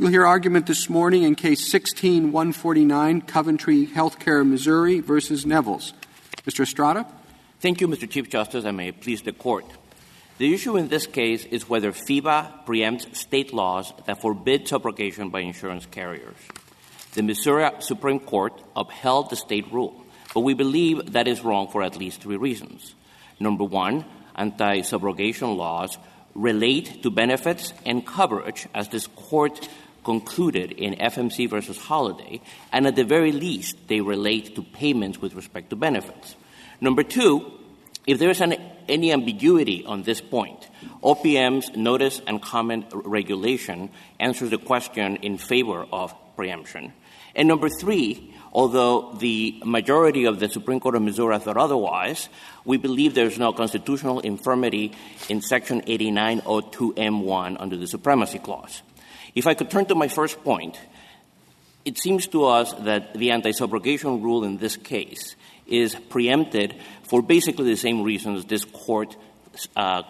You'll hear argument this morning in Case 16-149, Coventry Healthcare Missouri versus Nevils. Mr. Estrada? Thank you, Mr. Chief Justice, and may it please the Court. The issue in this case is whether FEHBA preempts state laws that forbid subrogation by insurance carriers. The Missouri Supreme Court upheld the state rule, but we believe that is wrong for at least three reasons. Number one, anti-subrogation laws relate to benefits and coverage, as this Court concluded in FMC versus Holiday, and at the very least, they relate to payments with respect to benefits. Number two, if there is any ambiguity on this point, OPM's notice and comment regulation answers the question in favor of preemption. And number three, although the majority of the Supreme Court of Missouri thought otherwise, we believe there is no constitutional infirmity in Section 8902M1 under the Supremacy Clause. If I could turn to my first point, it seems to us that the anti-subrogation rule in this case is preempted for basically the same reasons this Court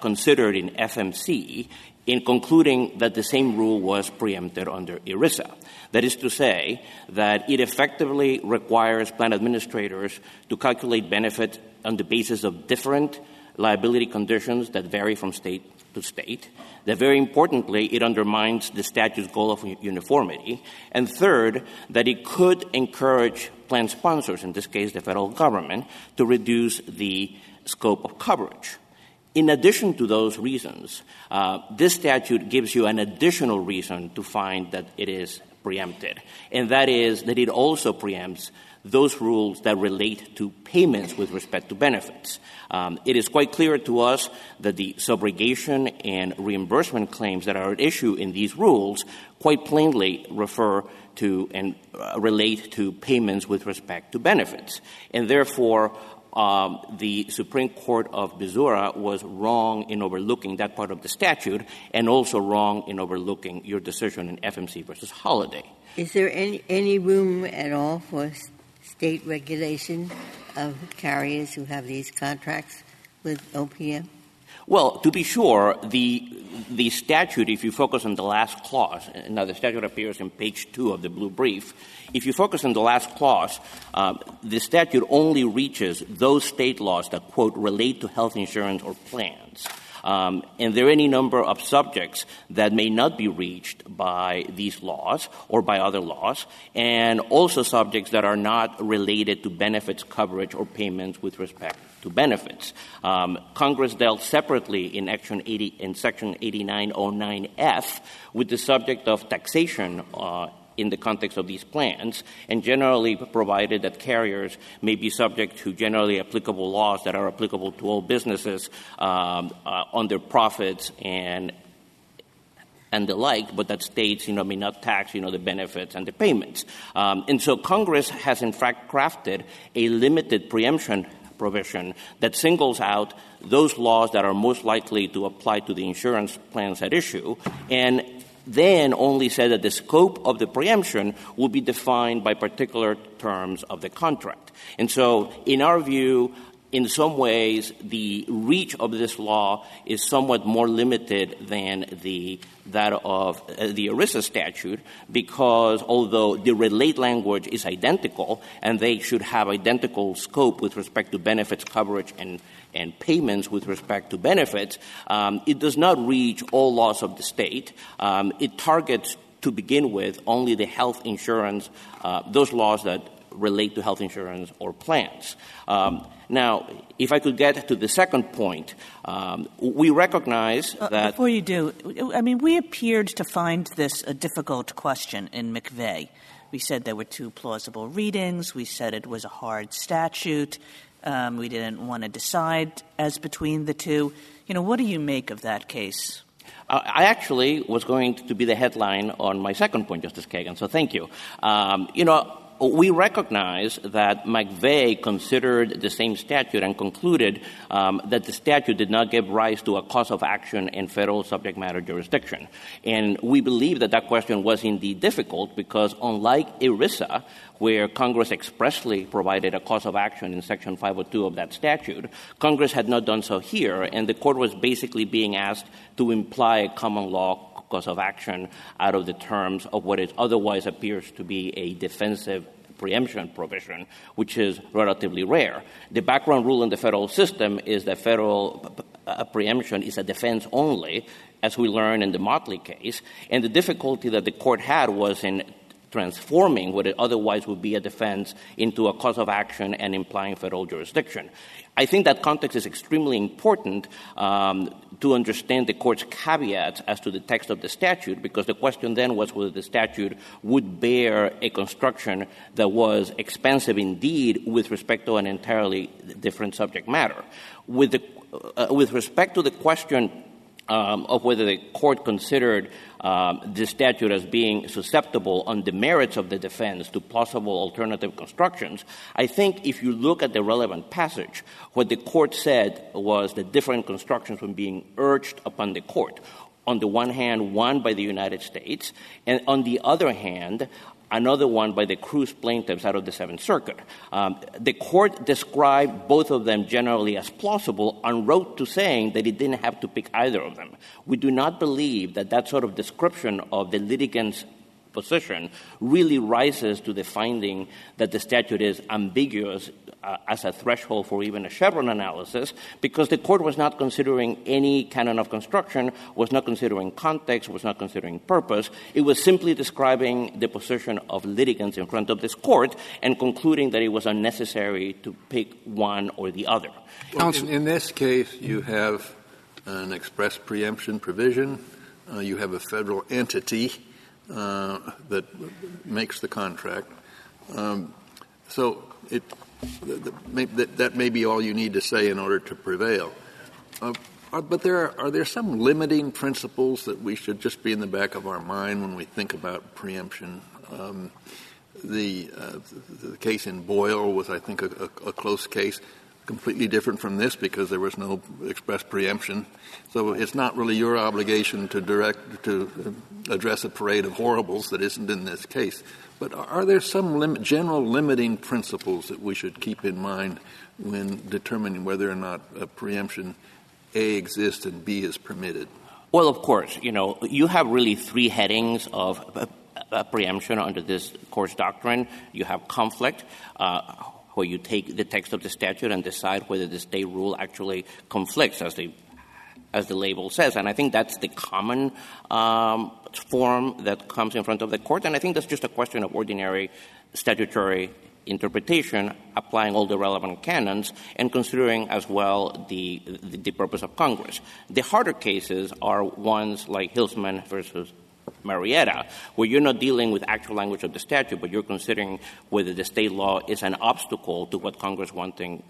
considered in FMC in concluding that the same rule was preempted under ERISA. That is to say that it effectively requires plan administrators to calculate benefits on the basis of different liability conditions that vary from state to state. That very importantly, it undermines the statute's goal of uniformity. And third, that it could encourage plan sponsors, in this case the federal government, to reduce the scope of coverage. In addition to those reasons, this statute gives you an additional reason to find that it is preempted, and that is that it also preempts those rules that relate to payments with respect to benefits. It is quite clear to us that the subrogation and reimbursement claims that are at issue in these rules quite plainly refer to and relate to payments with respect to benefits, and therefore the Supreme Court of Missouri was wrong in overlooking that part of the statute and also wrong in overlooking your decision in FMC versus Holiday. Is there any room at all for state regulation of carriers who have these contracts with OPM? Well, to be sure, the statute, if you focus on the last clause, now the statute appears in page 2 of the blue brief. If you focus on the last clause, the statute only reaches those state laws that, quote, relate to health insurance or plans. And there are any number of subjects that may not be reached by these laws or by other laws, and also subjects that are not related to benefits coverage or payments with respect to benefits. Congress dealt separately in Section 8909F with the subject of taxation in the context of these plans, and generally provided that carriers may be subject to generally applicable laws that are applicable to all businesses on their profits and the like, but that states, may not tax, the benefits and the payments. And so Congress has, in fact, crafted a limited preemption provision that singles out those laws that are most likely to apply to the insurance plans at issue, and then only said that the scope of the preemption will be defined by particular terms of the contract. And so, in our view, in some ways, the reach of this law is somewhat more limited than that of the ERISA statute, because although the relate language is identical and they should have identical scope with respect to benefits coverage and payments with respect to benefits, it does not reach all laws of the state. It targets, to begin with, only the health insurance, those laws that relate to health insurance or plans. Now, if I could get to the second point, we recognize that— Before you do, we appeared to find this a difficult question in McVeigh. We said there were two plausible readings. We said it was a hard statute. We didn't want to decide as between the two. What do you make of that case? I actually was going to be the headline on my second point, Justice Kagan, so thank you. We recognize that McVeigh considered the same statute and concluded that the statute did not give rise to a cause of action in federal subject matter jurisdiction. And we believe that that question was indeed difficult because, unlike ERISA, where Congress expressly provided a cause of action in Section 502 of that statute, Congress had not done so here, and the Court was basically being asked to imply a common law cause of action out of the terms of what it otherwise appears to be a defensive preemption provision, which is relatively rare. The background rule in the federal system is that federal preemption is a defense only, as we learned in the Motley case. And the difficulty that the court had was in transforming what it otherwise would be a defense into a cause of action and implying federal jurisdiction. I think that context is extremely important to understand the court's caveats as to the text of the statute, because the question then was whether the statute would bear a construction that was expansive indeed with respect to an entirely different subject matter. With respect to the question of whether the court considered this statute as being susceptible on the merits of the defense to plausible alternative constructions, I think if you look at the relevant passage, what the court said was that different constructions were being urged upon the court. On the one hand, one by the United States, and on the other hand, another one by the Cruz plaintiffs out of the Seventh Circuit. The court described both of them generally as plausible en route to saying that it didn't have to pick either of them. We do not believe that that sort of description of the litigant's position really rises to the finding that the statute is ambiguous as a threshold for even a Chevron analysis, because the court was not considering any canon of construction, was not considering context, was not considering purpose. It was simply describing the position of litigants in front of this court and concluding that it was unnecessary to pick one or the other. Well, in this case, you have an express preemption provision. You have a federal entity that makes the contract. So that may be all you need to say in order to prevail. But are there some limiting principles that we should just be in the back of our mind when we think about preemption? The case in Boyle was, I think, a close case, completely different from this because there was no express preemption. So it's not really your obligation to address a parade of horribles that isn't in this case. But are there some general limiting principles that we should keep in mind when determining whether or not a preemption, A, exists and B, is permitted? Well, of course. You know, you have really three headings of preemption under this court's doctrine. You have conflict, where you take the text of the statute and decide whether the state rule actually conflicts, as the label says. And I think that's the common form that comes in front of the court. And I think that's just a question of ordinary statutory interpretation, applying all the relevant canons, and considering as well the purpose of Congress. The harder cases are ones like Hilsman versus Marietta, where you're not dealing with actual language of the statute, but you're considering whether the state law is an obstacle to what Congress wanted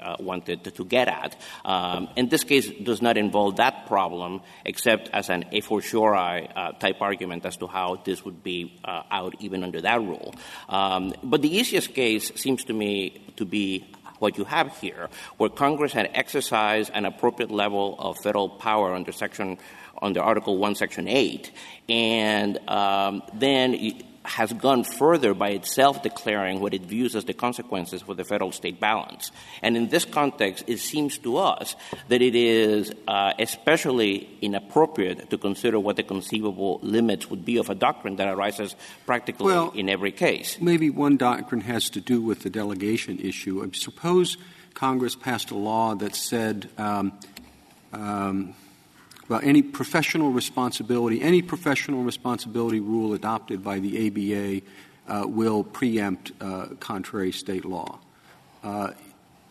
to get at. And this case does not involve that problem, except as an a fortiori type argument as to how this would be out even under that rule. But the easiest case seems to me to be what you have here, where Congress had exercised an appropriate level of federal power under Article I, Section 8, and then has gone further by itself declaring what it views as the consequences for the federal-state balance. And in this context, it seems to us that it is especially inappropriate to consider what the conceivable limits would be of a doctrine that arises practically in every case. Maybe one doctrine has to do with the delegation issue. Suppose Congress passed a law that said any professional responsibility rule adopted by the ABA will preempt contrary state law.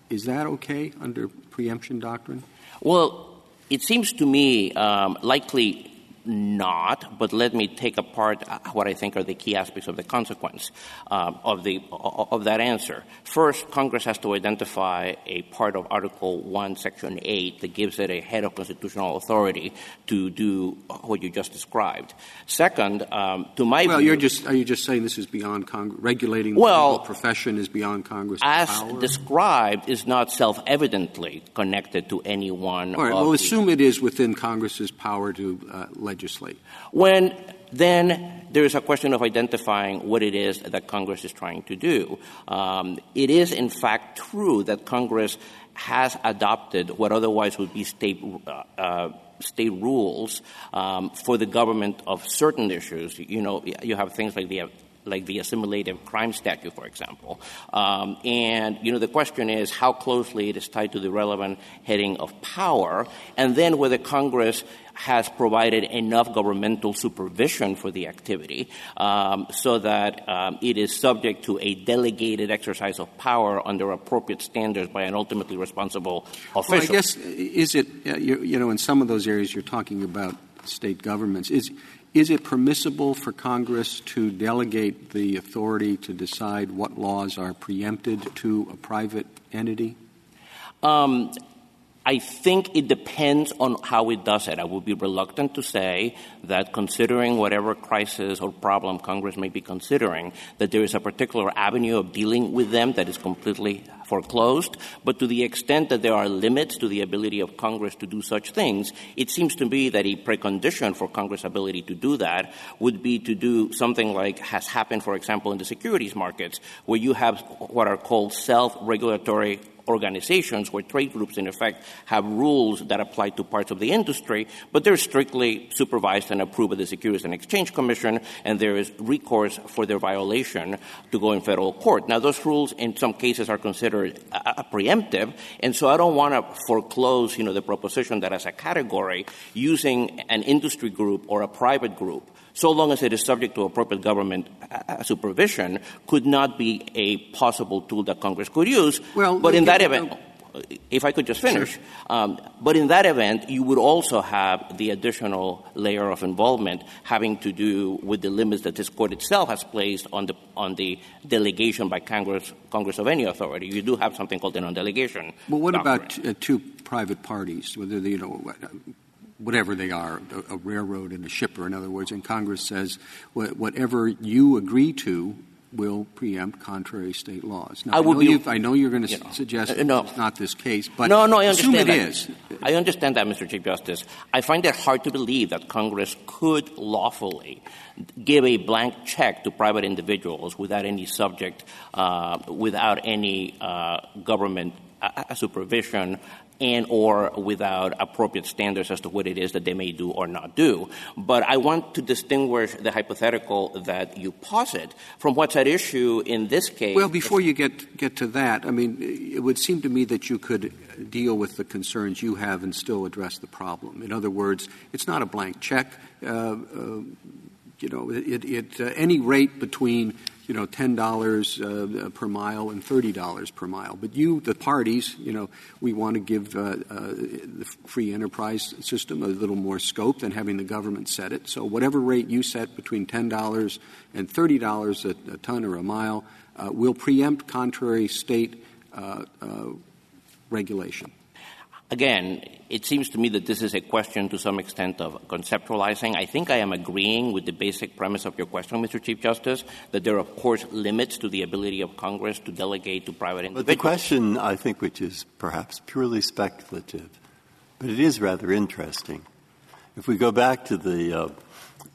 Is that okay under preemption doctrine? Well, it seems to me likely not, but let me take apart what I think are the key aspects of the consequence of that answer. First, Congress has to identify a part of Article I, Section 8 that gives it a head of constitutional authority to do what you just described. Second, to my view— are you just saying this is beyond Congress? Regulating the legal profession is beyond Congress' power? As described, is not self-evidently connected to any one. All right. Well, assume it is within Congress's power to legislate. Then there is a question of identifying what it is that Congress is trying to do. It is, in fact, true that Congress has adopted what otherwise would be state state rules for the government of certain issues. You know, you have things like the assimilative crime statute, for example. And, you know, the question is how closely it is tied to the relevant heading of power, and then whether Congress has provided enough governmental supervision for the activity so that it is subject to a delegated exercise of power under appropriate standards by an ultimately responsible official. Well, I guess, is it, you know, in some of those areas you're talking about state governments, is it permissible for Congress to delegate the authority to decide what laws are preempted to a private entity? I think it depends on how it does it. I would be reluctant to say that, considering whatever crisis or problem Congress may be considering, that there is a particular avenue of dealing with them that is completely foreclosed. But to the extent that there are limits to the ability of Congress to do such things, it seems to me that a precondition for Congress' ability to do that would be to do something like has happened, for example, in the securities markets, where you have what are called self-regulatory organizations, where trade groups, in effect, have rules that apply to parts of the industry, but they're strictly supervised and approved by the Securities and Exchange Commission, and there is recourse for their violation to go in federal court. Now, those rules, in some cases, are considered preemptive, and so I don't want to foreclose, you know, the proposition that as a category, using an industry group or a private group, so long as it is subject to appropriate government supervision, could not be a possible tool that Congress could use. Well, but in that event, if I could just finish, sure. But in that event, you would also have the additional layer of involvement having to do with the limits that this court itself has placed on the delegation by Congress of any authority. You do have something called a non-delegation. Well, what doctrine. About two private parties, whether they, you know, whatever they are, a railroad and a shipper, in other words, and Congress says whatever you agree to will preempt contrary state laws. Now, I know you're going to suggest it's not this case, but I assume it is. I understand that, Mr. Chief Justice. I find it hard to believe that Congress could lawfully give a blank check to private individuals without any subject, without any government supervision, and or without appropriate standards as to what it is that they may do or not do. But I want to distinguish the hypothetical that you posit from what's at issue in this case. Well, before you get to that, I mean, it would seem to me that you could deal with the concerns you have and still address the problem. In other words, it's not a blank check. You know, any rate between, you know, $10 per mile and $30 per mile. But the parties, you know, we want to give the free enterprise system a little more scope than having the government set it. So whatever rate you set between $10 and $30 a ton or a mile will preempt contrary state regulation. Again, it seems to me that this is a question to some extent of conceptualizing. I think I am agreeing with the basic premise of your question, Mr. Chief Justice, that there are, of course, limits to the ability of Congress to delegate to private individuals. But the question, I think, which is perhaps purely speculative, but it is rather interesting. If we go back to the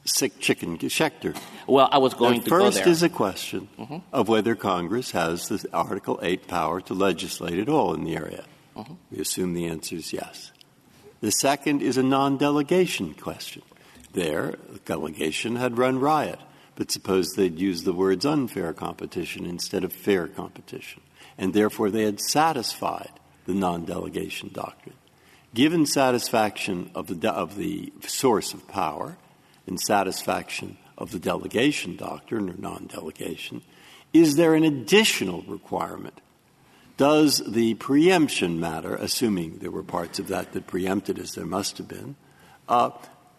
sick chicken Schechter. Well, I was going to go there. First is a question of whether Congress has the Article 8 power to legislate at all in the area. We assume the answer is yes. The second is a non-delegation question. There, the delegation had run riot, but suppose they'd used the words unfair competition instead of fair competition, and therefore they had satisfied the non-delegation doctrine. Given satisfaction of the source of power and satisfaction of the delegation doctrine or non-delegation, is there an additional requirement? Does the preemption matter, assuming there were parts of that preempted, as there must have been,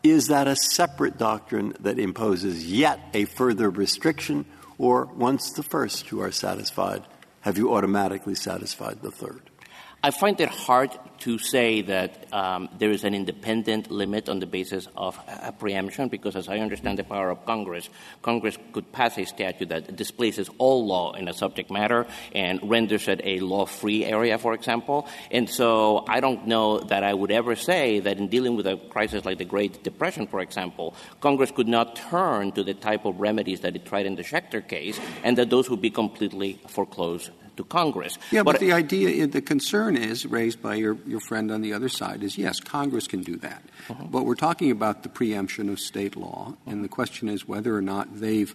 is that a separate doctrine that imposes yet a further restriction, or once the first two are satisfied, have you automatically satisfied the third? I find it hard to say that there is an independent limit on the basis of preemption, because as I understand the power of Congress, Congress could pass a statute that displaces all law in a subject matter and renders it a law-free area, for example. And so I don't know that I would ever say that in dealing with a crisis like the Great Depression, for example, Congress could not turn to the type of remedies that it tried in the Schechter case, and that those would be completely foreclosed to Congress. Yeah, but the idea, the concern is raised by your friend on the other side is, yes, Congress can do that. Uh-huh. But we're talking about the preemption of state law, uh-huh. and the question is whether or not they've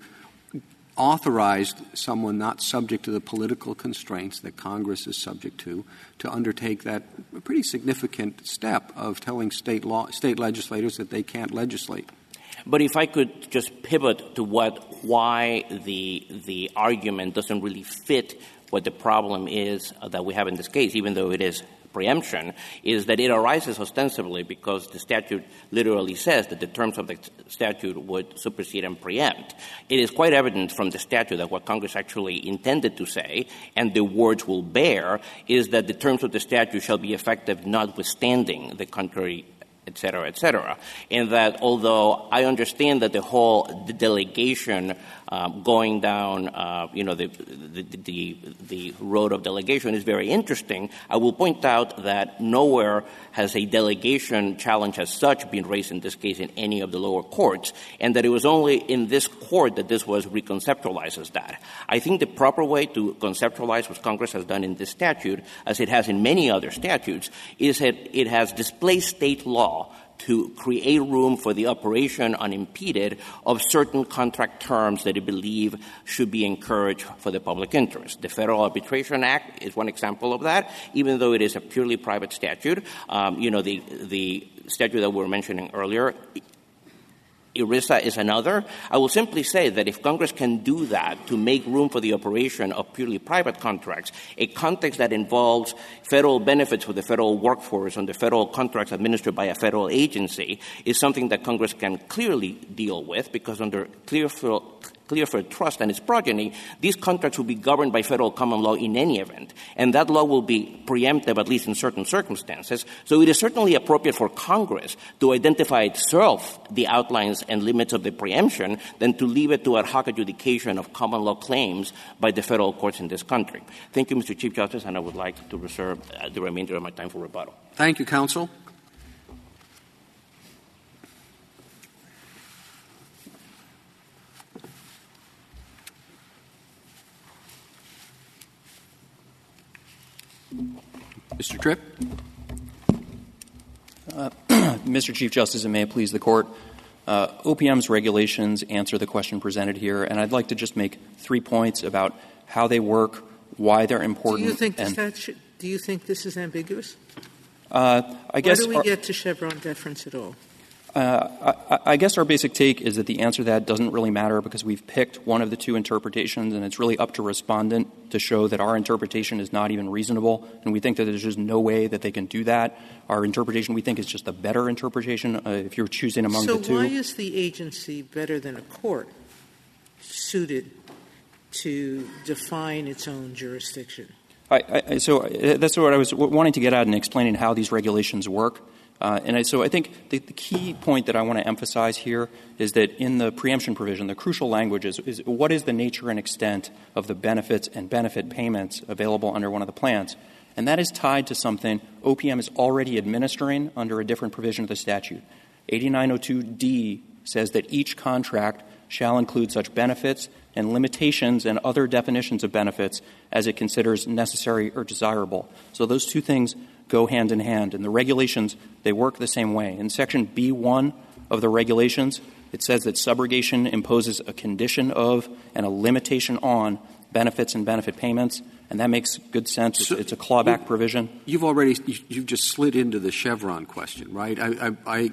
authorized someone not subject to the political constraints that Congress is subject to undertake that pretty significant step of telling state legislators that they can't legislate. But if I could just pivot to why the argument doesn't really fit what the problem is that we have in this case, even though it is preemption, is that it arises ostensibly because the statute literally says that the terms of the statute would supersede and preempt. It is quite evident from the statute that what Congress actually intended to say, and the words will bear, is that the terms of the statute shall be effective notwithstanding the contrary, et cetera, and that although I understand that the whole delegation going down, the road of delegation is very interesting, I will point out that nowhere has a delegation challenge as such been raised in this case in any of the lower courts, and that it was only in this court that this was reconceptualized as that. I think the proper way to conceptualize what Congress has done in this statute, as it has in many other statutes, is that it has displaced state law to create room for the operation unimpeded of certain contract terms that it believes should be encouraged for the public interest. The Federal Arbitration Act is one example of that, even though it is a purely private statute. The statute that we were mentioning earlier, ERISA, is another. I will simply say that if Congress can do that to make room for the operation of purely private contracts, a context that involves federal benefits for the federal workforce under federal contracts administered by a federal agency, is something that Congress can clearly deal with, because under Clearfield Trust and its progeny, these contracts will be governed by federal common law in any event, and that law will be preemptive, at least in certain circumstances. So it is certainly appropriate for Congress to identify itself the outlines and limits of the preemption than to leave it to ad hoc adjudication of common law claims by the federal courts in this country. Thank you, Mr. Chief Justice, and I would like to reserve the remainder of my time for rebuttal. Thank you, counsel. Mr. Tripp. Mr. Chief Justice, and may it please the Court, OPM's regulations answer the question presented here, and I'd like to just make 3 points about how they work, why they're important. Do you think this is ambiguous? I guess. Why do we get to Chevron deference at all? I guess our basic take is that the answer to that doesn't really matter, because we've picked one of the two interpretations, and it's really up to respondent to show that our interpretation is not even reasonable, and we think that there's just no way that they can do that. Our interpretation, we think, is just a better interpretation if you're choosing among the two. So why is the agency better than a court suited to define its own jurisdiction? So that's what I was wanting to get at in explaining how these regulations work. So I think the key point that I want to emphasize here is that in the preemption provision, the crucial language is what is the nature and extent of the benefits and benefit payments available under one of the plans. And that is tied to something OPM is already administering under a different provision of the statute. 8902D says that each contract shall include such benefits and limitations and other definitions of benefits as it considers necessary or desirable. So those two things go hand in hand. And the regulations, they work the same way. In Section B1 of the regulations, it says that subrogation imposes a condition of and a limitation on benefits and benefit payments, and that makes good sense. So it's a clawback provision. You've just slid into the Chevron question, right? I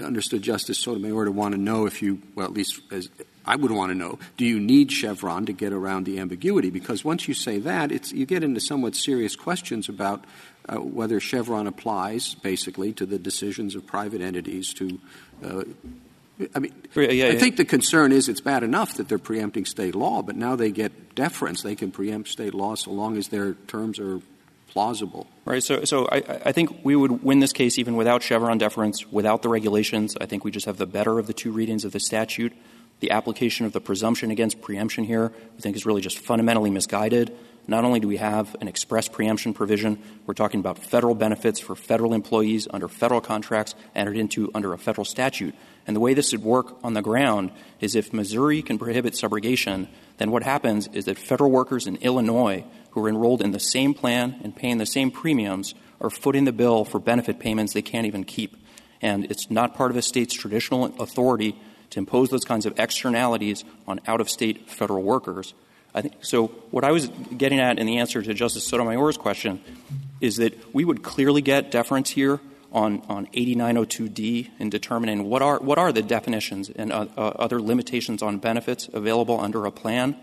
understood Justice Sotomayor to want to know if you, well, at least as I would want to know, do you need Chevron to get around the ambiguity? Because once you say that, you get into somewhat serious questions about whether Chevron applies, basically, to the decisions of private entities to I think the concern is it's bad enough that they're preempting state law, but now they get deference. They can preempt state law so long as their terms are plausible. Right. So I think we would win this case even without Chevron deference, without the regulations. I think we just have the better of the two readings of the statute. The application of the presumption against preemption here, I think, is really just fundamentally misguided. Not only do we have an express preemption provision, we're talking about federal benefits for federal employees under federal contracts entered into under a federal statute. And the way this would work on the ground is if Missouri can prohibit subrogation, then what happens is that federal workers in Illinois who are enrolled in the same plan and paying the same premiums are footing the bill for benefit payments they can't even keep. And it's not part of a state's traditional authority to impose those kinds of externalities on out-of-state federal workers. I think, so what I was getting at in the answer to Justice Sotomayor's question is that we would clearly get deference here on 8902D in determining what are the definitions and other limitations on benefits available under a plan.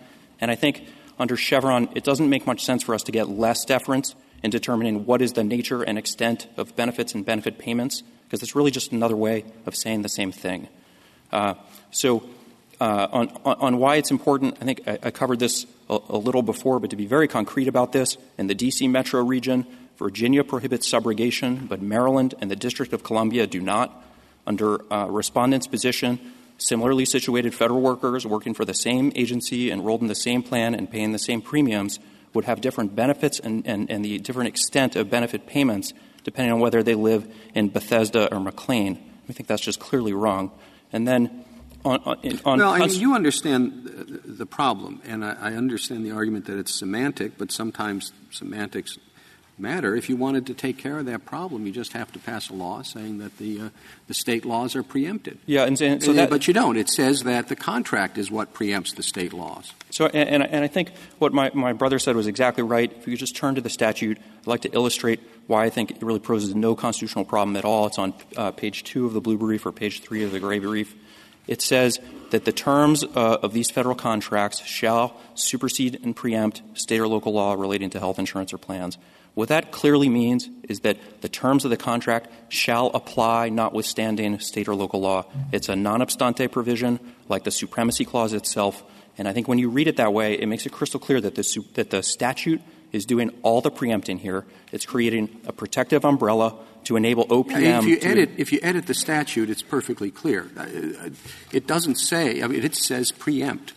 And I think under Chevron, it doesn't make much sense for us to get less deference in determining what is the nature and extent of benefits and benefit payments, because it's really just another way of saying the same thing. On why it's important, I think I covered this a little before, but to be very concrete about this, in the D.C. metro region, Virginia prohibits subrogation, but Maryland and the District of Columbia do not. Under respondents' position, similarly situated federal workers working for the same agency, enrolled in the same plan, and paying the same premiums would have different benefits and the different extent of benefit payments depending on whether they live in Bethesda or McLean. I think that's just clearly wrong. And then you understand the problem, and I understand the argument that it's semantic, but sometimes semantics matter. If you wanted to take care of that problem, you just have to pass a law saying that the state laws are preempted. Yeah, but you don't. It says that the contract is what preempts the state laws. So, and I think what my brother said was exactly right. If you just turn to the statute, I'd like to illustrate why I think it really poses no constitutional problem at all. It's on page 2 of the blue brief or page 3 of the gray brief. It says that the terms of these federal contracts shall supersede and preempt state or local law relating to health insurance or plans. What that clearly means is that the terms of the contract shall apply notwithstanding state or local law. It's a non obstante provision like the Supremacy Clause itself. And I think when you read it that way, it makes it crystal clear that the statute is doing all the preempting here. It's creating a protective umbrella to enable OPM. If you edit the statute, it's perfectly clear. It doesn't say. I mean, it says preempt.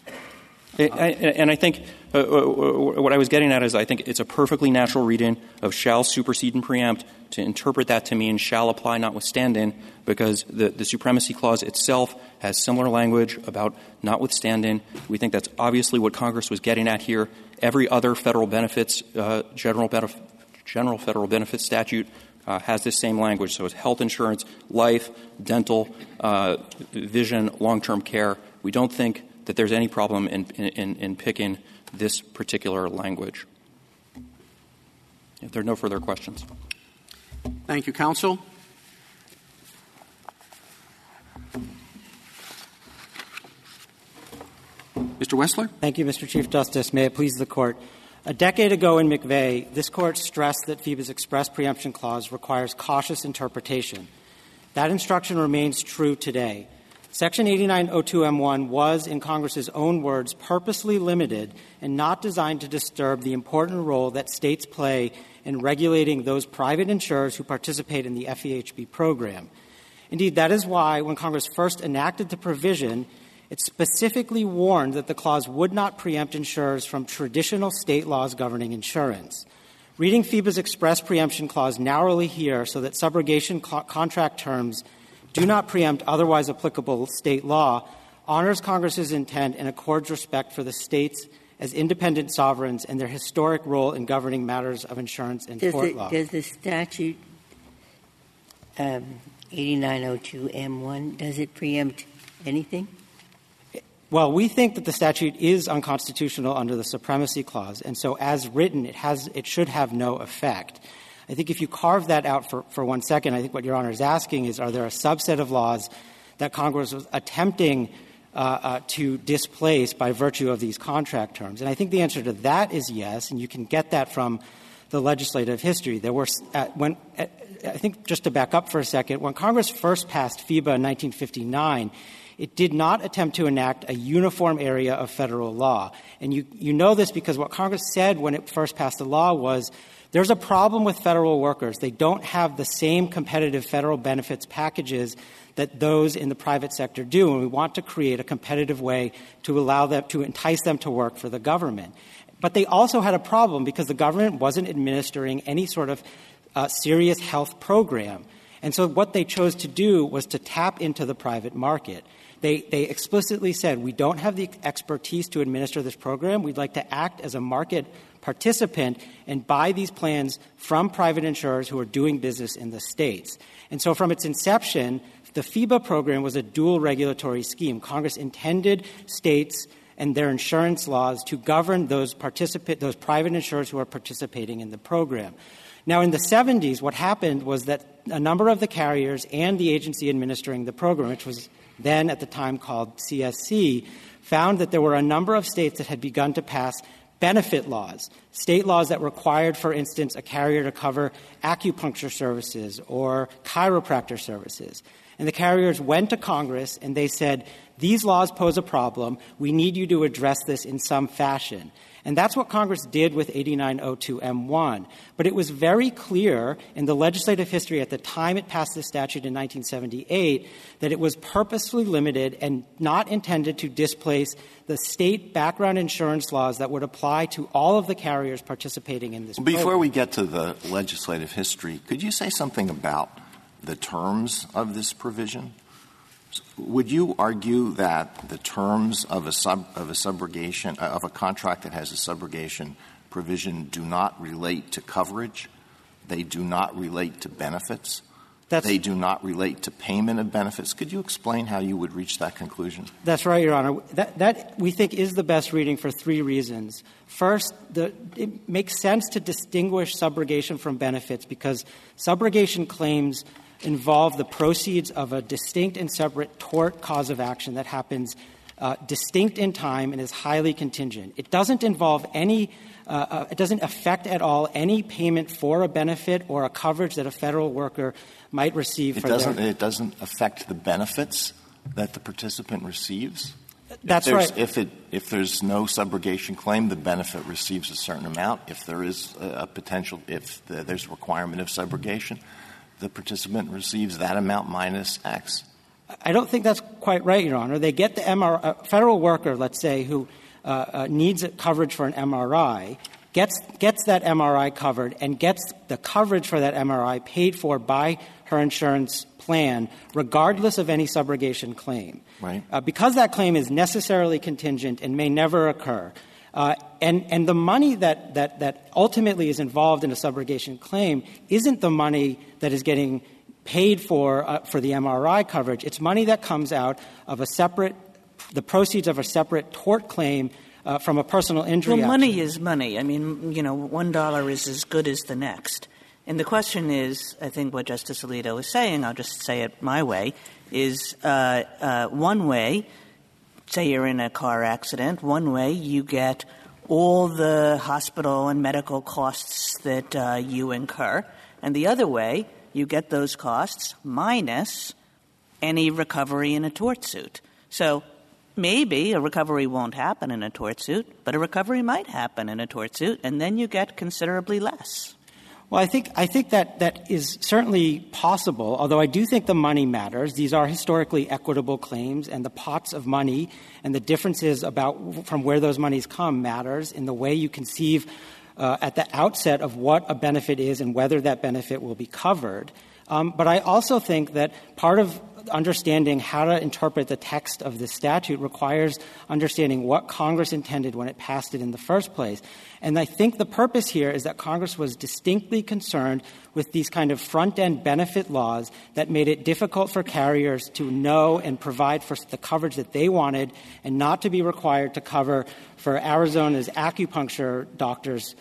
And I think what I was getting at is I think it's a perfectly natural reading of shall supersede and preempt to interpret that to mean shall apply notwithstanding, because the Supremacy Clause itself has similar language about notwithstanding. We think that's obviously what Congress was getting at here. Every other federal benefits, general federal benefits statute has this same language. So it's health insurance, life, dental, vision, long-term care. We don't think that there's any problem in picking this particular language. If there are no further questions. Thank you, counsel. Mr. Wessler? Thank you, Mr. Chief Justice. May it please the Court. A decade ago in McVeigh, this Court stressed that FEHBA's express preemption clause requires cautious interpretation. That instruction remains true today. Section 8902M1 was, in Congress's own words, purposely limited and not designed to disturb the important role that states play in regulating those private insurers who participate in the FEHB program. Indeed, that is why, when Congress first enacted the provision, it specifically warned that the clause would not preempt insurers from traditional state laws governing insurance. Reading FEHBA's express preemption clause narrowly here so that subrogation contract terms do not preempt otherwise applicable state law honors Congress's intent and accords respect for the states as independent sovereigns and their historic role in governing matters of insurance and tort law. Does the statute 8902M1, does it preempt anything? Well, we think that the statute is unconstitutional under the Supremacy Clause, and so as written, it should have no effect. I think if you carve that out for one second, I think what Your Honor is asking is, are there a subset of laws that Congress was attempting to displace by virtue of these contract terms? And I think the answer to that is yes, and you can get that from the legislative history. There were I think just to back up for a second, when Congress first passed FEHBA in 1959, it did not attempt to enact a uniform area of federal law. And you know this because what Congress said when it first passed the law was, there's a problem with federal workers. They don't have the same competitive federal benefits packages that those in the private sector do, and we want to create a competitive way to entice them to work for the government. But they also had a problem because the government wasn't administering any sort of serious health program. And so what they chose to do was to tap into the private market. They explicitly said, we don't have the expertise to administer this program. We'd like to act as a market participant and buy these plans from private insurers who are doing business in the states. And so from its inception, the FEHBA program was a dual regulatory scheme. Congress intended states and their insurance laws to govern those private insurers who are participating in the program. Now, in the 70s, what happened was that a number of the carriers and the agency administering the program, which was then at the time called CSC, found that there were a number of states that had begun to pass benefit laws, state laws that required, for instance, a carrier to cover acupuncture services or chiropractor services. And the carriers went to Congress and they said, these laws pose a problem. We need you to address this in some fashion. And that's what Congress did with 8902M1. But it was very clear in the legislative history at the time it passed this statute in 1978 that it was purposefully limited and not intended to displace the state background insurance laws that would apply to all of the carriers participating in this program. Before we get to the legislative history, could you say something about the terms of this provision? Would you argue that the terms of a contract that has a subrogation provision do not relate to coverage? They do not relate to benefits? They do not relate to payment of benefits? Could you explain how you would reach that conclusion? That's right, Your Honor. That we think is the best reading for three reasons. First, it makes sense to distinguish subrogation from benefits because subrogation claims involve the proceeds of a distinct and separate tort cause of action that happens distinct in time and is highly contingent. It doesn't involve it doesn't affect at all any payment for a benefit or a coverage that a federal worker might receive. It doesn't affect the benefits that the participant receives? That's right. If there's no subrogation claim, the benefit receives a certain amount. If there is a potential, if there's a requirement of subrogation, the participant receives that amount minus X. I don't think that's quite right, Your Honor. They get the MRI. Federal worker, let's say, who needs coverage for an MRI, gets that MRI covered and gets the coverage for that MRI paid for by her insurance plan, regardless of any subrogation claim. Right. Because that claim is necessarily contingent and may never occur. And the money that ultimately is involved in a subrogation claim isn't the money that is getting paid for the MRI coverage. It's money that comes out of the proceeds of a separate tort claim from a personal injury. Well, money is money. I mean, $1 is as good as the next. And the question is, I think what Justice Alito is saying, I'll just say it my way, is one way. Say you're in a car accident, one way you get all the hospital and medical costs that you incur, and the other way you get those costs minus any recovery in a tort suit. So maybe a recovery won't happen in a tort suit, but a recovery might happen in a tort suit, and then you get considerably less. Well, I think that is certainly possible, although I do think the money matters. These are historically equitable claims, and the pots of money and the differences from where those monies come matters in the way you conceive at the outset of what a benefit is and whether that benefit will be covered. But I also think that part of understanding how to interpret the text of this statute requires understanding what Congress intended when it passed it in the first place. And I think the purpose here is that Congress was distinctly concerned with these kind of front-end benefit laws that made it difficult for carriers to know and provide for the coverage that they wanted and not to be required to cover for Arizona's acupuncture doctors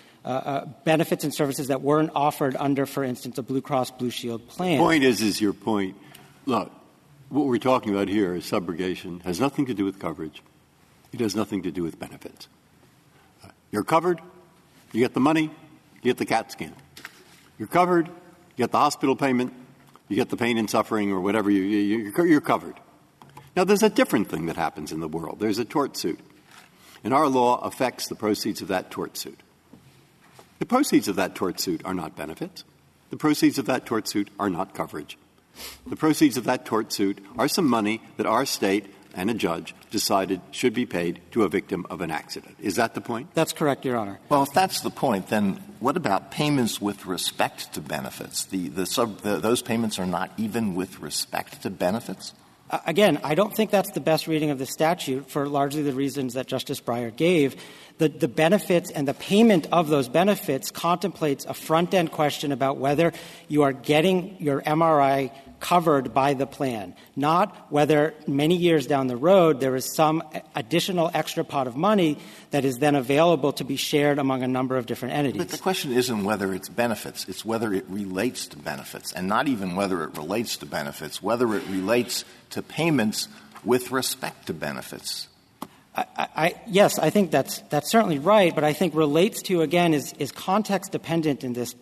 benefits and services that weren't offered under, for instance, a Blue Cross Blue Shield plan. The point is your point. Look, what we're talking about here is subrogation. It has nothing to do with coverage. It has nothing to do with benefits. You're covered. You get the money. You get the CAT scan. You're covered. You get the hospital payment. You get the pain and suffering or whatever. You're covered. Now, there's a different thing that happens in the world. There's a tort suit. And our law affects the proceeds of that tort suit. The proceeds of that tort suit are not benefits. The proceeds of that tort suit are not coverage. The proceeds of that tort suit are some money that our state and a judge decided should be paid to a victim of an accident. Is that the point? That's correct, Your Honor. Well, if that's the point, then what about payments with respect to benefits? Those payments are not even with respect to benefits? Again, I don't think that's the best reading of the statute for largely the reasons that Justice Breyer gave. The benefits and the payment of those benefits contemplates a front-end question about whether you are getting your MRI covered by the plan, not whether many years down the road there is some additional extra pot of money that is then available to be shared among a number of different entities. But the question isn't whether it's benefits. It's whether it relates to benefits, and not even whether it relates to benefits, whether it relates to payments with respect to benefits. Yes, I think that's certainly right, but I think relates to, again, is context dependent in this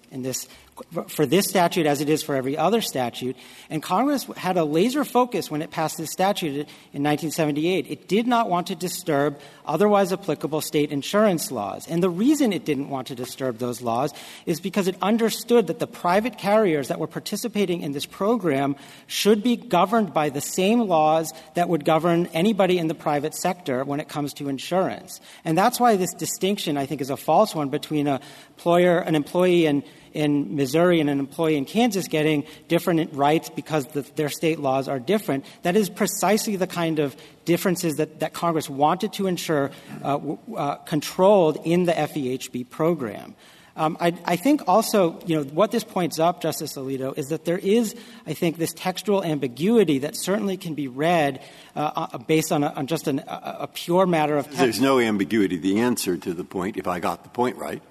for this statute as it is for every other statute. And Congress had a laser focus when it passed this statute in 1978. It did not want to disturb otherwise applicable state insurance laws. And the reason it didn't want to disturb those laws is because it understood that the private carriers that were participating in this program should be governed by the same laws that would govern anybody in the private sector when it comes to insurance. And that's why this distinction, I think, is a false one between an employee in Missouri and an employee in Kansas getting different rights because their state laws are different. That is precisely the kind of differences that Congress wanted to ensure controlled in the FEHB program. I think also, what this points up, Justice Alito, is that there is, I think, this textual ambiguity that certainly can be read based on just a pure matter of text. There's no ambiguity. The answer to the point, if I got the point right,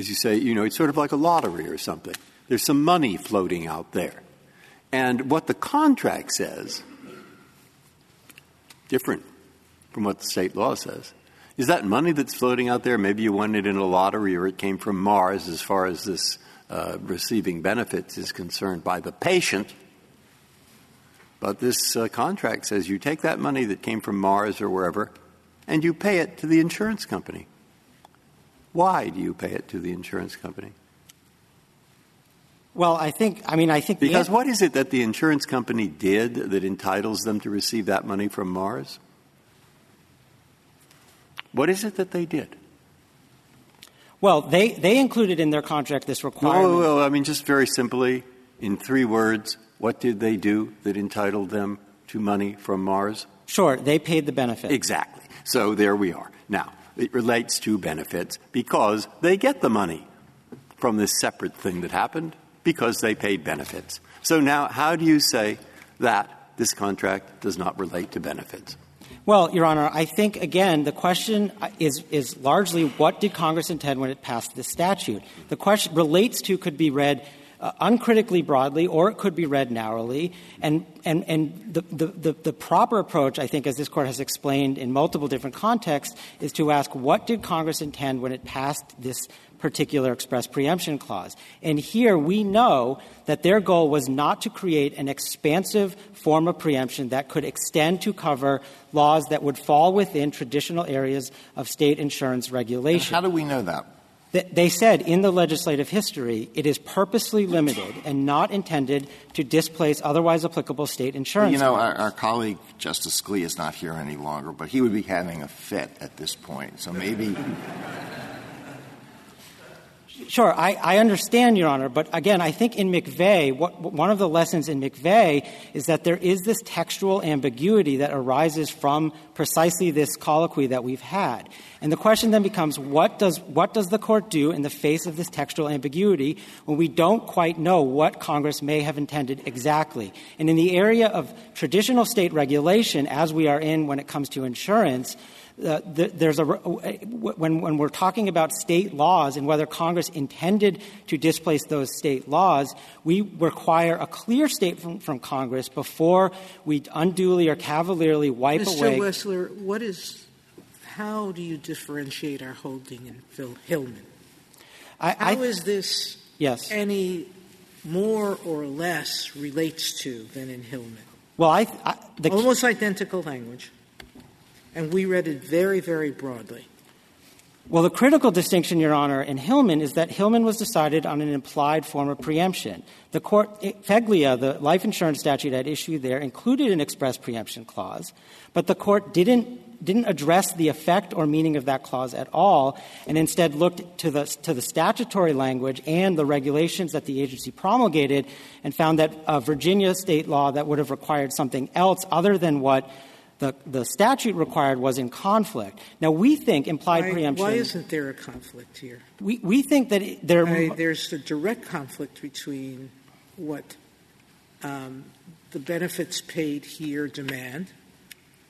as you say, it's sort of like a lottery or something. There's some money floating out there. And what the contract says, different from what the state law says, is that money that's floating out there, maybe you won it in a lottery or it came from Mars as far as this receiving benefits is concerned by the patient. But this contract says you take that money that came from Mars or wherever and you pay it to the insurance company. Why do you pay it to the insurance company? Well, I think because what is it that the insurance company did that entitles them to receive that money from Mars? What is it that they did? Well, they included in their contract this requirement. Well, just very simply, in three words, what did they do that entitled them to money from Mars? Sure, they paid the benefit. Exactly. So there we are. Now, it relates to benefits because they get the money from this separate thing that happened because they paid benefits. So now how do you say that this contract does not relate to benefits? Well, Your Honor, I think, again, the question is largely what did Congress intend when it passed this statute? The question relates to could be read uncritically broadly, or it could be read narrowly. And the proper approach, I think, as this Court has explained in multiple different contexts, is to ask what did Congress intend when it passed this particular express preemption clause. And here we know that their goal was not to create an expansive form of preemption that could extend to cover laws that would fall within traditional areas of state insurance regulation. And how do we know that? They said in the legislative history, it is purposely limited and not intended to displace otherwise applicable state insurance. Our colleague, Justice Scalia, is not here any longer, but he would be having a fit at this point. So maybe... Sure, I understand, Your Honor, but again, I think in McVeigh, one of the lessons in McVeigh is that there is this textual ambiguity that arises from precisely this colloquy that we've had. And the question then becomes, what does the Court do in the face of this textual ambiguity when we don't quite know what Congress may have intended exactly? And in the area of traditional state regulation, as we are in when it comes to insurance, when we're talking about state laws and whether Congress intended to displace those state laws, we require a clear statement from Congress before we unduly or cavalierly wipe away. Mr. Wessler, how do you differentiate our holding in Hillman? How is this any more or less relates to than in Hillman? Well, almost identical language. And we read it very, very broadly. Well, the critical distinction, Your Honor, in Hilsman is that Hilsman was decided on an implied form of preemption. The court, FEHBA, the life insurance statute at issue there, included an express preemption clause, but the court didn't address the effect or meaning of that clause at all, and instead looked to the statutory language and the regulations that the agency promulgated and found that Virginia state law that would have required something else other than what the statute required was in conflict. Now, we think implied preemption — Why isn't there a conflict here? We think that there's a direct conflict between what the benefits paid here demand,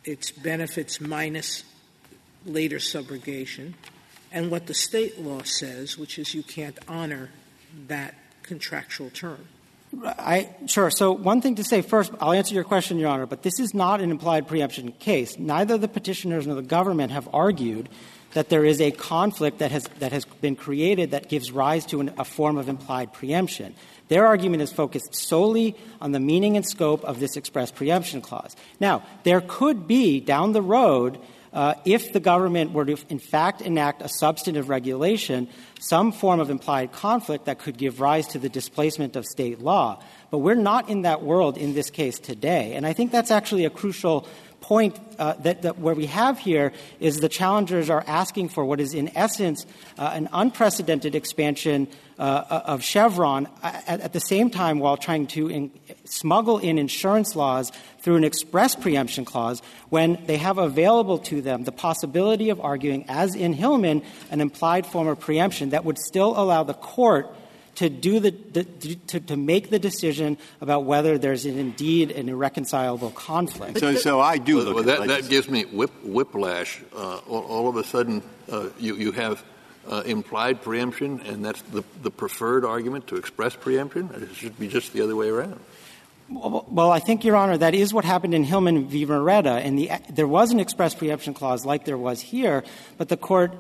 its benefits minus later subrogation, and what the state law says, which is you can't honor that contractual term. Sure. So one thing to say first, I'll answer your question, Your Honor, but this is not an implied preemption case. Neither the petitioners nor the government have argued that there is a conflict that has been created that gives rise to a form of implied preemption. Their argument is focused solely on the meaning and scope of this express preemption clause. Now, there could be down the road, if the government were to in fact enact a substantive regulation, some form of implied conflict that could give rise to the displacement of state law. But we're not in that world in this case today. And I think that's actually a crucial point that where we have here is the challengers are asking for what is in essence an unprecedented expansion of Chevron at the same time while trying to smuggle in insurance laws through an express preemption clause when they have available to them the possibility of arguing, as in Hilsman, an implied form of preemption that would still allow the court to do to make the decision about whether there's indeed an irreconcilable conflict. So I do. Well, that gives me whiplash. All of a sudden, you have implied preemption, and that's the preferred argument to express preemption. It should be just the other way around. Well, I think, Your Honor, that is what happened in Hilsman v. Marietta, and there was an express preemption clause like there was here, but the court,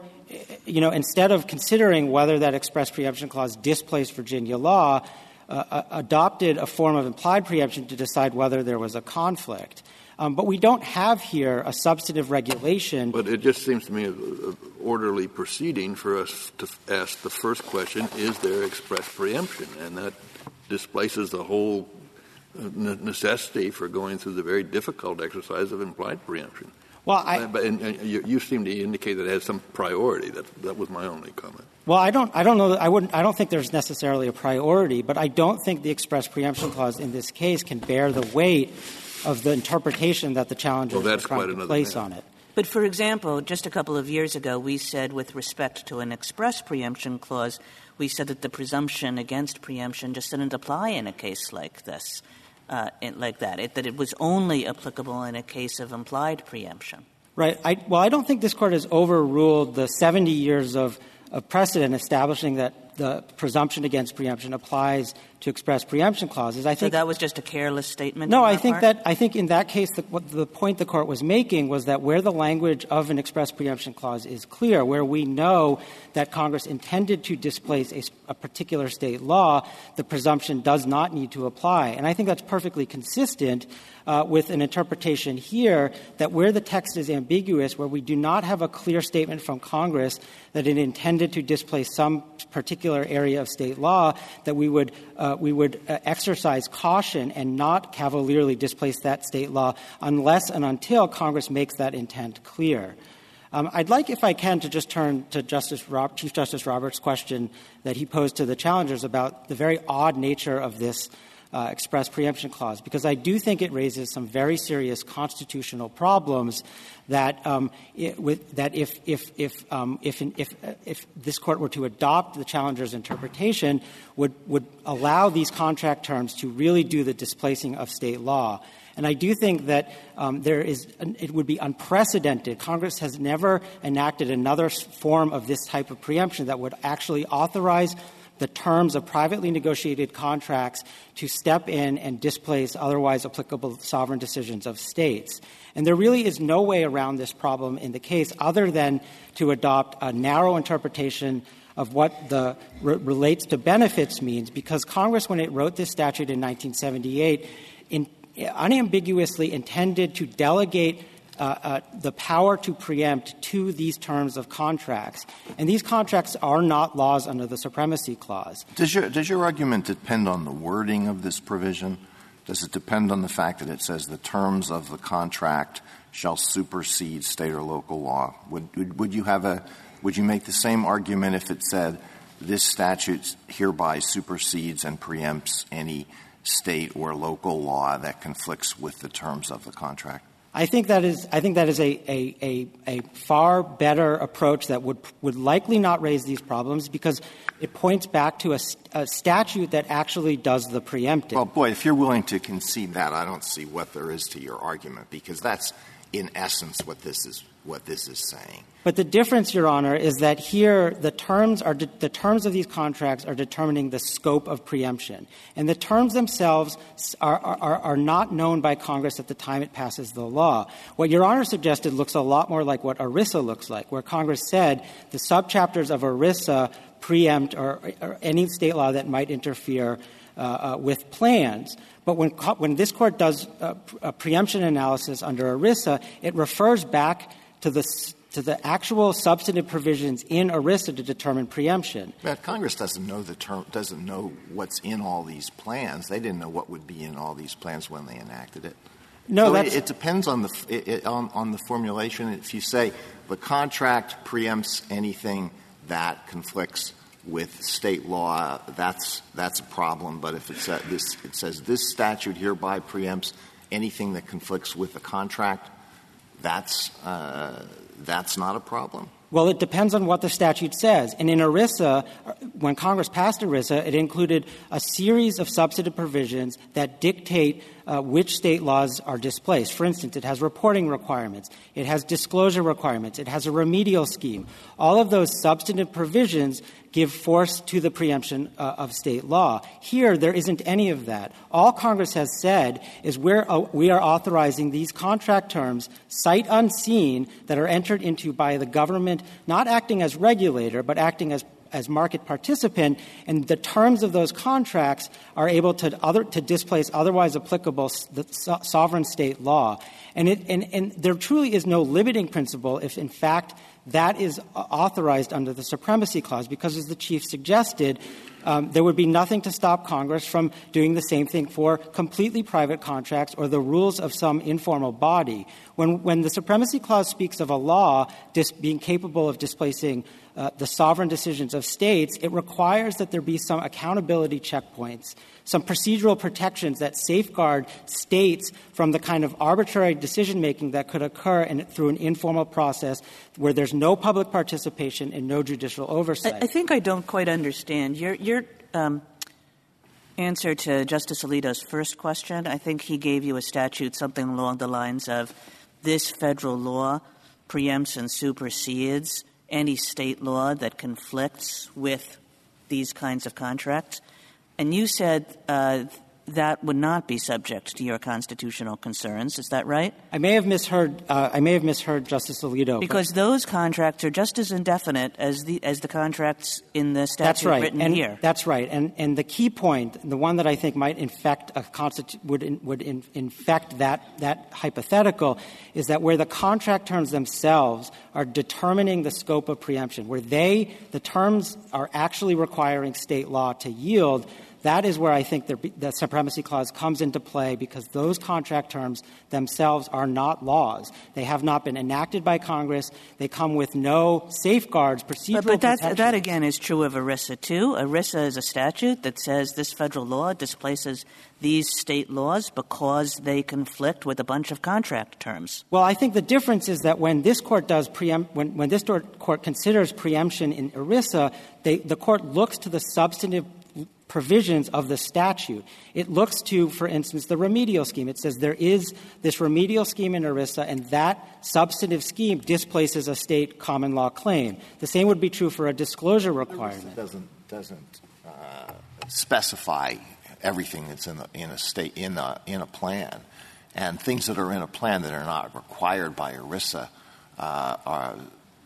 instead of considering whether that express preemption clause displaced Virginia law, adopted a form of implied preemption to decide whether there was a conflict. But we don't have here a substantive regulation. But it just seems to me an orderly proceeding for us to ask the first question, is there express preemption? And that displaces the whole necessity for going through the very difficult exercise of implied preemption. Well, you seem to indicate that it has some priority. That was my only comment. Well, I don't know. I don't think there's necessarily a priority, but I don't think the express preemption clause in this case can bear the weight of the interpretation that the challengers are trying to place on it. But, for example, just a couple of years ago, we said with respect to an express preemption clause, we said that the presumption against preemption just didn't apply in a case like this. That it was only applicable in a case of implied preemption. Right. I don't think this Court has overruled the 70 years of precedent establishing that the presumption against preemption applies to express preemption clauses. I think that was just a careless statement. No, I think in that case the point the Court was making was that where the language of an express preemption clause is clear, where we know that Congress intended to displace a particular state law, the presumption does not need to apply. And I think that's perfectly consistent with an interpretation here that where the text is ambiguous, where we do not have a clear statement from Congress that it intended to displace some particular area of state law, that we would exercise caution and not cavalierly displace that state law unless and until Congress makes that intent clear. I'd like, if I can, to just turn to Chief Justice Roberts' question that he posed to the challengers about the very odd nature of this express preemption clause, because I do think it raises some very serious constitutional problems if this Court were to adopt the challenger's interpretation, would allow these contract terms to really do the displacing of state law. And I do think that it would be unprecedented. Congress has never enacted another form of this type of preemption that would actually authorize the terms of privately negotiated contracts to step in and displace otherwise applicable sovereign decisions of states. And there really is no way around this problem in the case other than to adopt a narrow interpretation of what the relates to benefits means, because Congress, when it wrote this statute in 1978, unambiguously intended to delegate the power to preempt to these terms of contracts. And these contracts are not laws under the Supremacy Clause. Does your argument depend on the wording of this provision? Does it depend on the fact that it says the terms of the contract shall supersede state or local law? Would you make the same argument if it said this statute hereby supersedes and preempts any state or local law that conflicts with the terms of the contract? I think that is a far better approach that would likely not raise these problems because it points back to a statute that actually does the preempting. Well, boy, if you're willing to concede that, I don't see what there is to your argument because that's in essence what this is saying. But the difference, Your Honor, is that here the terms of these contracts are determining the scope of preemption. And the terms themselves are not known by Congress at the time it passes the law. What Your Honor suggested looks a lot more like what ERISA looks like, where Congress said the subchapters of ERISA preempt or any state law that might interfere with plans. But when this Court does a preemption analysis under ERISA, it refers back to the actual substantive provisions in ERISA to determine preemption. But Congress doesn't know what's in all these plans. They didn't know what would be in all these plans when they enacted it. No, so it depends on the formulation. If you say the contract preempts anything that conflicts with state law, that's a problem. But if it says this statute hereby preempts anything that conflicts with the contract, that's not a problem. Well, it depends on what the statute says. And in ERISA, when Congress passed ERISA, it included a series of substantive provisions that dictate which state laws are displaced. For instance, it has reporting requirements. It has disclosure requirements. It has a remedial scheme. All of those substantive provisions give force to the preemption of state law. Here, there isn't any of that. All Congress has said is we are authorizing these contract terms, sight unseen, that are entered into by the government, not acting as regulator, but acting as market participant, and the terms of those contracts are able to displace otherwise applicable sovereign state law. And there truly is no limiting principle if, in fact, that is authorized under the Supremacy Clause because, as the Chief suggested, there would be nothing to stop Congress from doing the same thing for completely private contracts or the rules of some informal body. When the Supremacy Clause speaks of a law being capable of displacing the sovereign decisions of states, it requires that there be some accountability checkpoints, some procedural protections that safeguard states from the kind of arbitrary decision-making that could occur through an informal process where there's no public participation and no judicial oversight. I think I don't quite understand. Your answer to Justice Alito's first question, I think he gave you a statute something along the lines of this federal law preempts and supersedes any state law that conflicts with these kinds of contracts. And you said that would not be subject to your constitutional concerns. Is that right? I may have misheard Justice Alito. Because those contracts are just as indefinite as the contracts in the statute written here. That's right. And the key point, the one that I think might infect would infect that hypothetical, is that where the contract terms themselves are determining the scope of preemption, where the terms are actually requiring state law to yield. That is where I think the Supremacy Clause comes into play because those contract terms themselves are not laws. They have not been enacted by Congress. They come with no safeguards, procedural protections. But that, again, is true of ERISA, too. ERISA is a statute that says this federal law displaces these state laws because they conflict with a bunch of contract terms. Well, I think the difference is that when this Court does when this Court considers preemption in ERISA, the Court looks to the substantive provisions of the statute. It looks to, for instance, the remedial scheme. It says there is this remedial scheme in ERISA, and that substantive scheme displaces a state common law claim. The same would be true for a disclosure requirement. ERISA doesn't specify everything that's in a plan, and things that are in a plan that are not required by ERISA are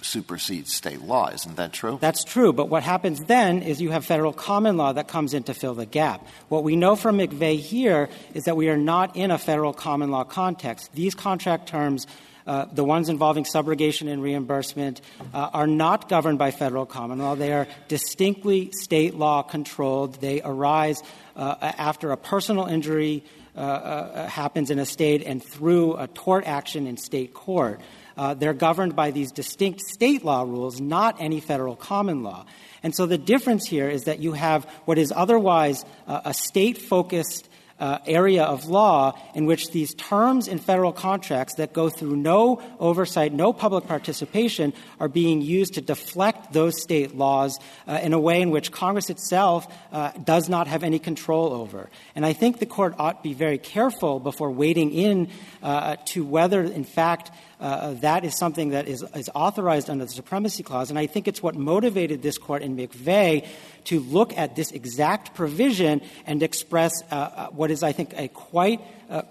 supersedes state law. Isn't that true? That's true. But what happens then is you have federal common law that comes in to fill the gap. What we know from McVeigh here is that we are not in a federal common law context. These contract terms the ones involving subrogation and reimbursement, are not governed by federal common law. They are distinctly state law controlled. They arise after a personal injury happens in a state and through a tort action in state court. They're governed by these distinct state law rules, not any federal common law. And so the difference here is that you have what is otherwise a state-focused area of law in which these terms in federal contracts that go through no oversight, no public participation, are being used to deflect those state laws in a way in which Congress itself does not have any control over. And I think the Court ought to be very careful before wading in to whether, in fact, that is something that is authorized under the Supremacy Clause. And I think it's what motivated this Court in McVeigh to look at this exact provision and express what is, I think, a quite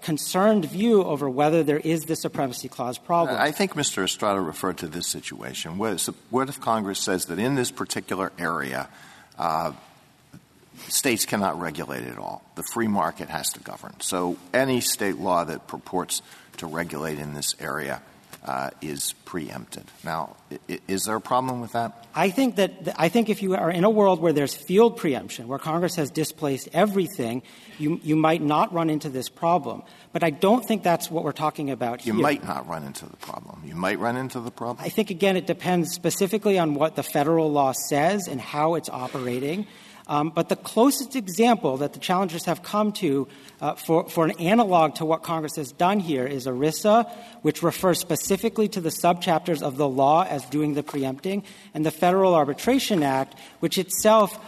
concerned view over whether there is the Supremacy Clause problem. I think Mr. Estrada referred to this situation. What if Congress says that in this particular area, states cannot regulate it all? The free market has to govern. So any state law that purports to regulate in this area is preempted. Now, is there a problem with that? I think if you are in a world where there's field preemption, where Congress has displaced everything, you might not run into this problem. But I don't think that's what we're talking about here. You might not run into the problem. You might run into the problem. I think, again, it depends specifically on what the federal law says and how it's operating. But the closest example that the challengers have come to for an analog to what Congress has done here is ERISA, which refers specifically to the subchapters of the law as doing the preempting, and the Federal Arbitration Act, which itself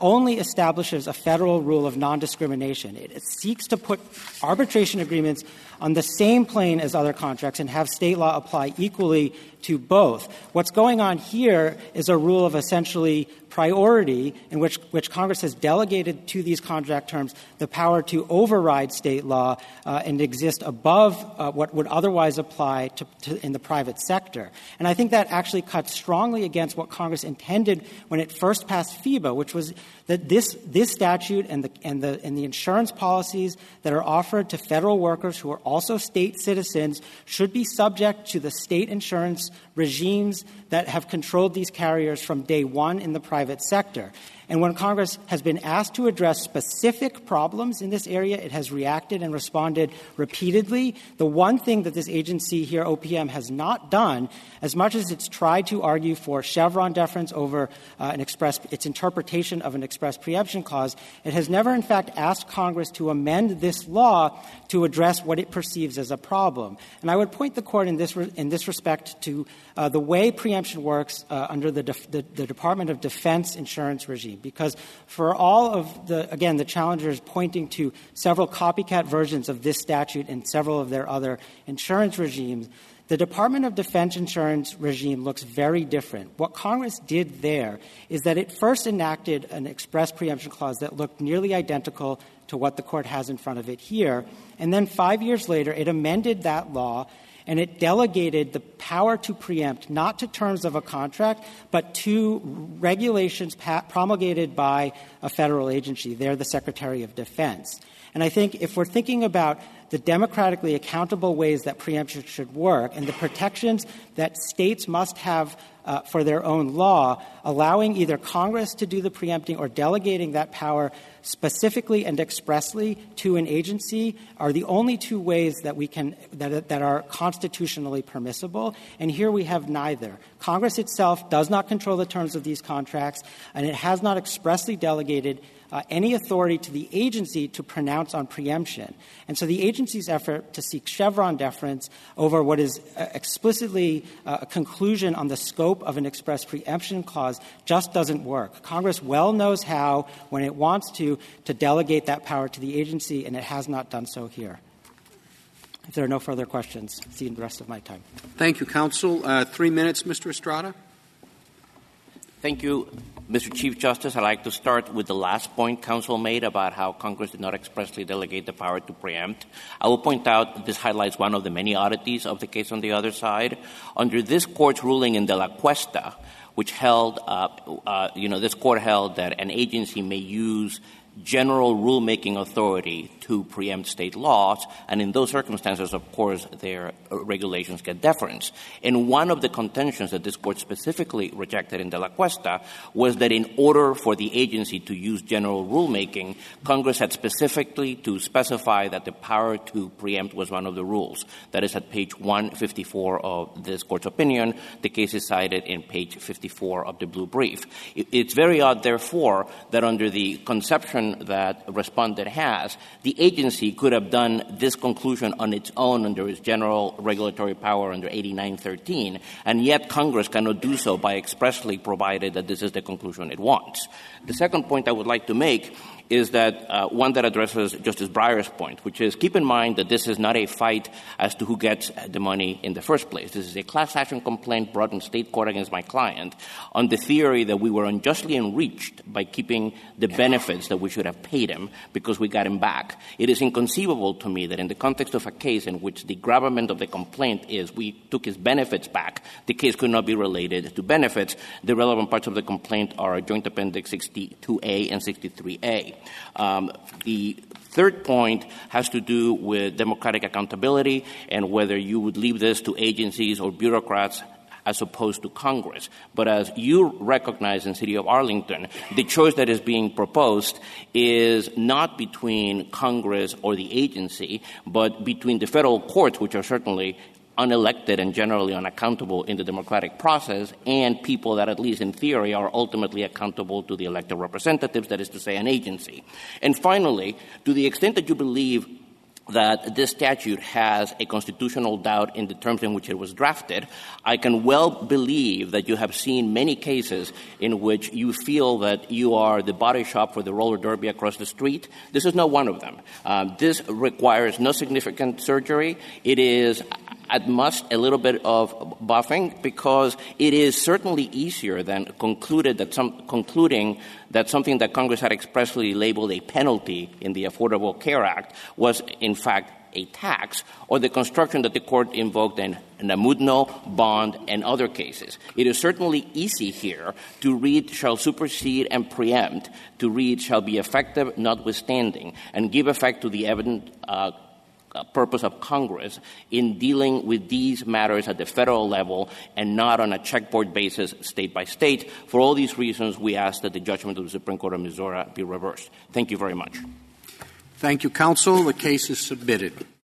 only establishes a federal rule of non-discrimination. It seeks to put arbitration agreements on the same plane as other contracts and have state law apply equally to both. What's going on here is a rule of essentially priority in which Congress has delegated to these contract terms the power to override state law and exist above what would otherwise apply to in the private sector. And I think that actually cuts strongly against what Congress intended when it first passed FIBA, which was that this statute and the insurance policies that are offered to federal workers who are also state citizens should be subject to the state insurance regimes that have controlled these carriers from day one in the private sector. And when Congress has been asked to address specific problems in this area, it has reacted and responded repeatedly. The one thing that this agency here, OPM, has not done, as much as it's tried to argue for Chevron deference over its interpretation of an express preemption clause, it has never, in fact, asked Congress to amend this law to address what it perceives as a problem. And I would point the Court in this respect to the way preemption works under the Department of Defense insurance regime. Because for all of the challengers pointing to several copycat versions of this statute and several of their other insurance regimes, the Department of Defense insurance regime looks very different. What Congress did there is that it first enacted an express preemption clause that looked nearly identical to what the Court has in front of it here. And then 5 years later, it amended that law, and it delegated the power to preempt not to terms of a contract, but to regulations promulgated by a federal agency. They're the Secretary of Defense. And I think if we're thinking about the democratically accountable ways that preemption should work and the protections that states must have for their own law, allowing either Congress to do the preempting or delegating that power specifically and expressly to an agency are the only two ways that we can that are constitutionally permissible. And here we have neither. Congress itself does not control the terms of these contracts, and it has not expressly delegated any authority to the agency to pronounce on preemption. And so the agency's effort to seek Chevron deference over what is explicitly a conclusion on the scope of an express preemption clause just doesn't work. Congress well knows how, when it wants to delegate that power to the agency, and it has not done so here. If there are no further questions, see you the rest of my time. Thank you, counsel. 3 minutes, Mr. Estrada. Thank you, Mr. Chief Justice. I'd like to start with the last point counsel made about how Congress did not expressly delegate the power to preempt. I will point out that this highlights one of the many oddities of the case on the other side. Under this Court's ruling in De La Cuesta, which held, this Court held that an agency may use general rulemaking authority 2 preempt state laws, and in those circumstances, of course, their regulations get deference. And one of the contentions that this Court specifically rejected in De La Cuesta was that in order for the agency to use general rulemaking, Congress had specifically to specify that the power to preempt was one of the rules. That is at page 154 of this Court's opinion. The case is cited in page 54 of the blue brief. It's very odd, therefore, that under the conception that respondent has, the agency could have done this conclusion on its own under its general regulatory power under 8913, and yet Congress cannot do so by expressly provided that this is the conclusion it wants. The second point I would like to make is that one that addresses Justice Breyer's point, which is keep in mind that this is not a fight as to who gets the money in the first place. This is a class action complaint brought in state court against my client on the theory that we were unjustly enriched by keeping the benefits that we should have paid him because we got him back. It is inconceivable to me that in the context of a case in which the gravamen of the complaint is we took his benefits back, the case could not be related to benefits. The relevant parts of the complaint are Joint Appendix 62A and 63A. The third point has to do with democratic accountability and whether you would leave this to agencies or bureaucrats as opposed to Congress. But as you recognize in the City of Arlington, the choice that is being proposed is not between Congress or the agency, but between the federal courts, which are certainly unelected and generally unaccountable in the democratic process, and people that, at least in theory, are ultimately accountable to the elected representatives, that is to say, an agency. And finally, to the extent that you believe that this statute has a constitutional doubt in the terms in which it was drafted, I can well believe that you have seen many cases in which you feel that you are the body shop for the roller derby across the street. This is not one of them. This requires no significant surgery. It is at most a little bit of buffing because it is certainly easier than concluding that something that Congress had expressly labeled a penalty in the Affordable Care Act was, in fact, a tax, or the construction that the Court invoked in Namudno, Bond, and other cases. It is certainly easy here to read shall supersede and preempt, to read shall be effective notwithstanding, and give effect to the evident purpose of Congress in dealing with these matters at the federal level and not on a checkboard basis state by state. For all these reasons, we ask that the judgment of the Supreme Court of Missouri be reversed. Thank you very much. Thank you, counsel. The case is submitted.